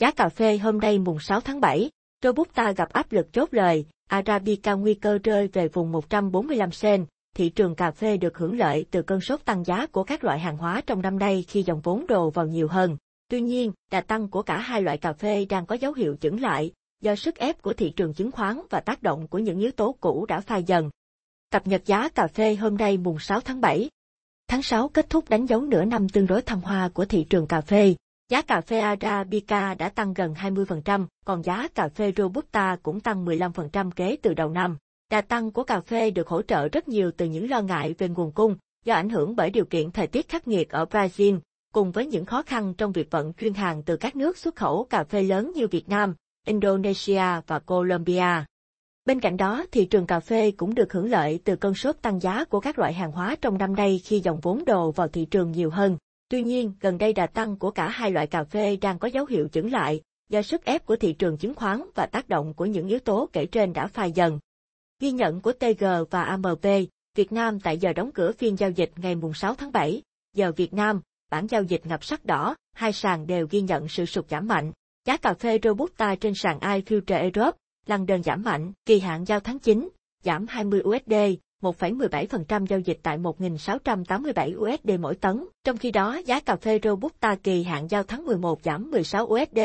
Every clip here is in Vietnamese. Giá cà phê hôm nay mùng 6 tháng 7, Robusta gặp áp lực chốt lời, Arabica nguy cơ rơi về vùng 145 sen. Thị trường cà phê được hưởng lợi từ cơn sốt tăng giá của các loại hàng hóa trong năm nay khi dòng vốn đổ vào nhiều hơn. Tuy nhiên, đà tăng của cả hai loại cà phê đang có dấu hiệu chững lại, do sức ép của thị trường chứng khoán và tác động của những yếu tố cũ đã phai dần. Cập nhật giá cà phê hôm nay mùng 6 tháng 7. Tháng 6 kết thúc đánh dấu nửa năm tương đối thăng hoa của thị trường cà phê. Giá cà phê Arabica đã tăng gần 20%, còn giá cà phê Robusta cũng tăng 15% kể từ đầu năm. Đà tăng của cà phê được hỗ trợ rất nhiều từ những lo ngại về nguồn cung, do ảnh hưởng bởi điều kiện thời tiết khắc nghiệt ở Brazil, cùng với những khó khăn trong việc vận chuyển hàng từ các nước xuất khẩu cà phê lớn như Việt Nam, Indonesia và Colombia. Bên cạnh đó, thị trường cà phê cũng được hưởng lợi từ cơn sốt tăng giá của các loại hàng hóa trong năm nay khi dòng vốn đổ vào thị trường nhiều hơn. Tuy nhiên, gần đây đà tăng của cả hai loại cà phê đang có dấu hiệu chững lại, do sức ép của thị trường chứng khoán và tác động của những yếu tố kể trên đã phai dần. Ghi nhận của TG và AMP, Việt Nam tại giờ đóng cửa phiên giao dịch ngày 6 tháng 7, giờ Việt Nam, bản giao dịch ngập sắc đỏ, hai sàn đều ghi nhận sự sụt giảm mạnh. Giá cà phê Robusta trên sàn ICE Futures Europe, London giảm mạnh, kỳ hạn giao tháng 9, giảm 20 USD, 1,17% giao dịch tại 1.687 USD mỗi tấn. Trong khi đó, giá cà phê Robusta kỳ hạn giao tháng 11 giảm 16 USD,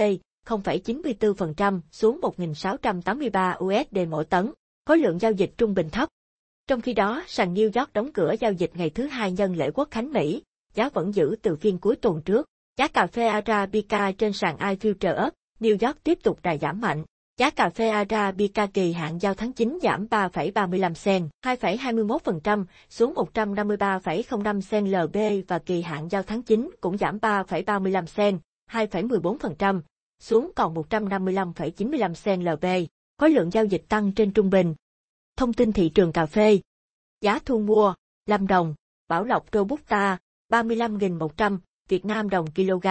0,94% xuống 1.683 USD mỗi tấn. Khối lượng giao dịch trung bình thấp. Trong khi đó, sàn New York đóng cửa giao dịch ngày thứ Hai nhân lễ Quốc khánh Mỹ, giá vẫn giữ từ phiên cuối tuần trước. Giá cà phê Arabica trên sàn ICE Futures, New York tiếp tục đà giảm mạnh. Giá cà phê Arabica kỳ hạn giao tháng 9 giảm 3,35 sen, 2,21% xuống 153,05 sen LB và kỳ hạn giao tháng 9 cũng giảm 3,35 sen, 2,14% xuống còn 155,95 sen LB. Khối lượng giao dịch tăng trên trung bình. Thông tin thị trường cà phê. Giá thu mua, Lâm Đồng, Bảo Lộc Robusta, 35.100, Việt Nam đồng kg,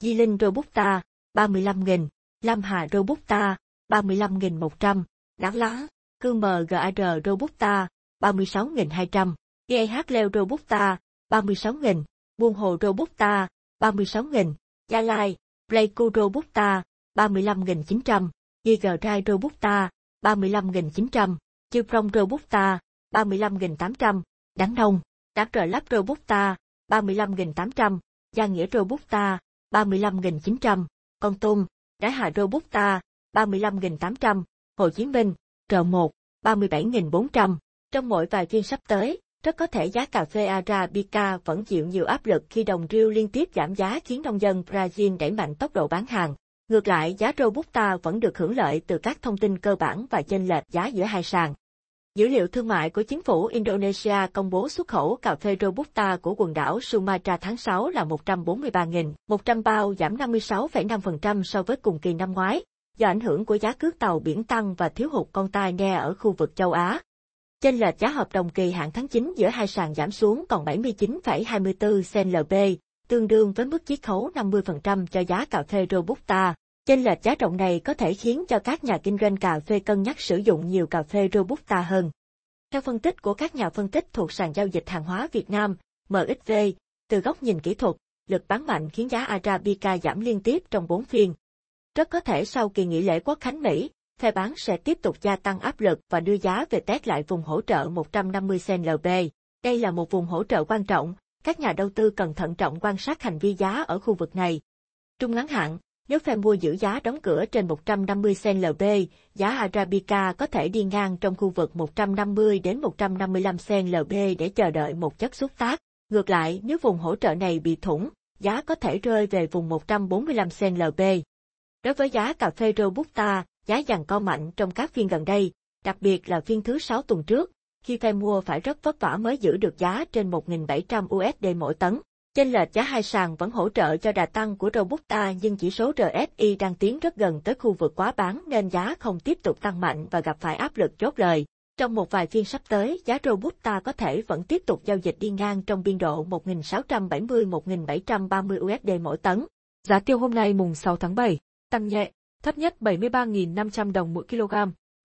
Di Linh Robusta, 35.000, Lam Hà Robusta, 35.100, Đắk Lắk, Cương MGR Robusta, 36.200, GH Leo Robusta, 36.000, Buôn Hồ Robusta, 36.000, Gia Lai, Pleiku Robusta, 35.900. Gigrai Robusta, 35.900, Chiêu Prong Robusta, 35.800, Đắk Nông, Đắk Rờ Lấp Robusta, 35.800, Gia Nghĩa Robusta, 35.900, Con Tum, Đá Hà Robusta, 35.800, Hồ Chí Minh, R1, 37.400. Trong mỗi vài phiên sắp tới, rất có thể giá cà phê Arabica vẫn chịu nhiều áp lực khi đồng riu liên tiếp giảm giá khiến nông dân Brazil đẩy mạnh tốc độ bán hàng. Ngược lại, giá Robusta vẫn được hưởng lợi từ các thông tin cơ bản và chênh lệch giá giữa hai sàn. Dữ liệu thương mại của chính phủ Indonesia công bố xuất khẩu cà phê Robusta của quần đảo Sumatra tháng 6 là 144.100 bao, giảm 56,5% so với cùng kỳ năm ngoái, do ảnh hưởng của giá cước tàu biển tăng và thiếu hụt container ở khu vực châu Á. Chênh lệch giá hợp đồng kỳ hạn tháng 9 giữa hai sàn giảm xuống còn 79,24 sen LB, tương đương với mức chiết khấu 50% cho giá cà phê Robusta. Chênh lệch giá rộng này có thể khiến cho các nhà kinh doanh cà phê cân nhắc sử dụng nhiều cà phê Robusta hơn. Theo phân tích của các nhà phân tích thuộc sàn giao dịch hàng hóa Việt Nam, MXV, từ góc nhìn kỹ thuật, lực bán mạnh khiến giá Arabica giảm liên tiếp trong 4 phiên. Rất có thể sau kỳ nghỉ lễ Quốc khánh Mỹ, phe bán sẽ tiếp tục gia tăng áp lực và đưa giá về test lại vùng hỗ trợ 150 sen LB. Đây là một vùng hỗ trợ quan trọng. Các nhà đầu tư cần thận trọng quan sát hành vi giá ở khu vực này. Trung ngắn hạn, nếu phe mua giữ giá đóng cửa trên 150 sen LB, giá Arabica có thể đi ngang trong khu vực 150 đến 155 sen LB để chờ đợi một chất xúc tác. Ngược lại, nếu vùng hỗ trợ này bị thủng, giá có thể rơi về vùng 145 sen LB. Đối với giá cà phê Robusta, giá giằng co mạnh trong các phiên gần đây, đặc biệt là phiên thứ 6 tuần trước, khi phe mua phải rất vất vả mới giữ được giá trên 1.700 USD mỗi tấn. Chênh lệch giá hai sàn vẫn hỗ trợ cho đà tăng của Robusta, nhưng chỉ số RSI đang tiến rất gần tới khu vực quá bán nên giá không tiếp tục tăng mạnh và gặp phải áp lực chốt lời. Trong một vài phiên sắp tới, giá Robusta có thể vẫn tiếp tục giao dịch đi ngang trong biên độ 1.670-1.730 USD mỗi tấn. Giá tiêu hôm nay mùng 6 tháng 7, tăng nhẹ, thấp nhất 73.500 đồng mỗi kg.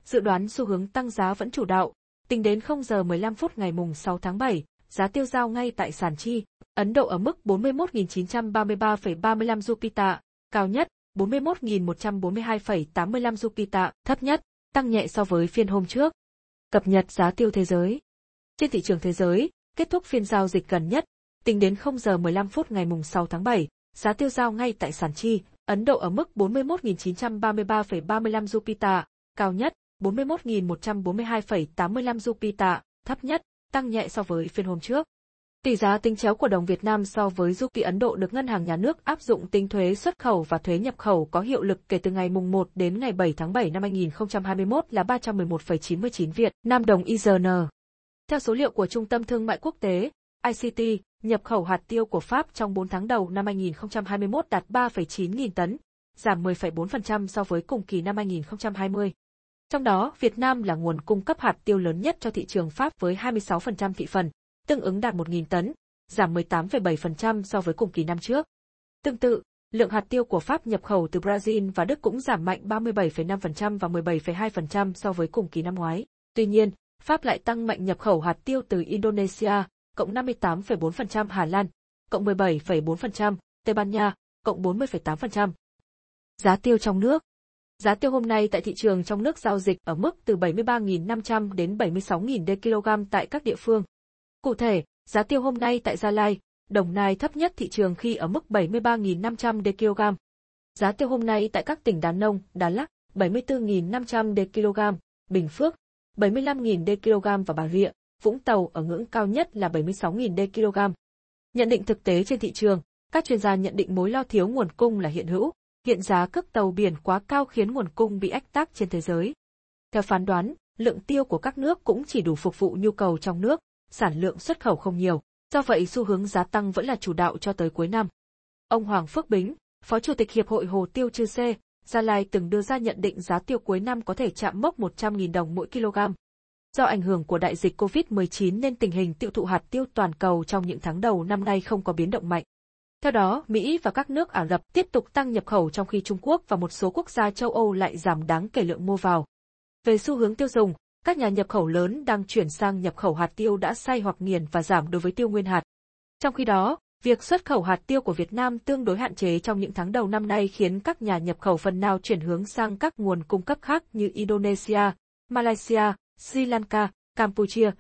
Dự đoán xu hướng tăng giá vẫn chủ đạo. Tính đến 0 giờ 15 phút ngày mùng 6 tháng 7, giá tiêu giao ngay tại sàn Chi, Ấn Độ ở mức 41.933,35 rupee, cao nhất 41.142,85 rupita, thấp nhất, tăng nhẹ so với phiên hôm trước. Cập nhật giá tiêu thế giới. Trên thị trường thế giới, kết thúc phiên giao dịch gần nhất, tính đến 0 giờ 15 phút ngày 6 tháng 7, giá tiêu giao ngay tại sàn chi, Ấn Độ ở mức 41.933,35 rupita, cao nhất, 41.142,85 rupita, thấp nhất, tăng nhẹ so với phiên hôm trước. Tỷ giá tính chéo của đồng Việt Nam so với rupee Ấn Độ được Ngân hàng Nhà nước áp dụng tính thuế xuất khẩu và thuế nhập khẩu có hiệu lực kể từ ngày mùng 1 đến ngày 7 tháng 7 năm 2021 là 311,99 Việt Nam đồng IGN. Theo số liệu của Trung tâm Thương mại Quốc tế, ICT, nhập khẩu hạt tiêu của Pháp trong 4 tháng đầu năm 2021 đạt 3,9 nghìn tấn, giảm 10,4% so với cùng kỳ năm 2020. Trong đó, Việt Nam là nguồn cung cấp hạt tiêu lớn nhất cho thị trường Pháp với 26% thị phần, tương ứng đạt 1.000 tấn, giảm 18,7% so với cùng kỳ năm trước. Tương tự, lượng hạt tiêu của Pháp nhập khẩu từ Brazil và Đức cũng giảm mạnh 37,5% và 17,2% so với cùng kỳ năm ngoái. Tuy nhiên, Pháp lại tăng mạnh nhập khẩu hạt tiêu từ Indonesia, cộng 58,4%, Hà Lan, cộng 17,4%, Tây Ban Nha, cộng 40,8%. Giá tiêu trong nước. Giá tiêu hôm nay tại thị trường trong nước giao dịch ở mức từ 73.500 đến 76.000 kg tại các địa phương. Cụ thể, giá tiêu hôm nay tại Gia Lai, Đồng Nai thấp nhất thị trường khi ở mức 73.500 kg. Giá tiêu hôm nay tại các tỉnh Đắk Nông, Đắk Lắk 74.500 kg, Bình Phước 75.000 kg và Bà Rịa, Vũng Tàu ở ngưỡng cao nhất là 76.000 kg. Nhận định thực tế trên thị trường, các chuyên gia nhận định mối lo thiếu nguồn cung là hiện hữu. Hiện giá cước tàu biển quá cao khiến nguồn cung bị ách tắc trên thế giới. Theo phán đoán, lượng tiêu của các nước cũng chỉ đủ phục vụ nhu cầu trong nước, sản lượng xuất khẩu không nhiều, do vậy xu hướng giá tăng vẫn là chủ đạo cho tới cuối năm. Ông Hoàng Phước Bính, Phó Chủ tịch Hiệp hội Hồ tiêu Chư Sê, Gia Lai từng đưa ra nhận định giá tiêu cuối năm có thể chạm mốc 100.000 đồng mỗi kg. Do ảnh hưởng của đại dịch COVID-19 nên tình hình tiêu thụ hạt tiêu toàn cầu trong những tháng đầu năm nay không có biến động mạnh. Theo đó, Mỹ và các nước Ả Rập tiếp tục tăng nhập khẩu trong khi Trung Quốc và một số quốc gia châu Âu lại giảm đáng kể lượng mua vào. Về xu hướng tiêu dùng, các nhà nhập khẩu lớn đang chuyển sang nhập khẩu hạt tiêu đã xay hoặc nghiền và giảm đối với tiêu nguyên hạt. Trong khi đó, việc xuất khẩu hạt tiêu của Việt Nam tương đối hạn chế trong những tháng đầu năm nay khiến các nhà nhập khẩu phần nào chuyển hướng sang các nguồn cung cấp khác như Indonesia, Malaysia, Sri Lanka, Campuchia,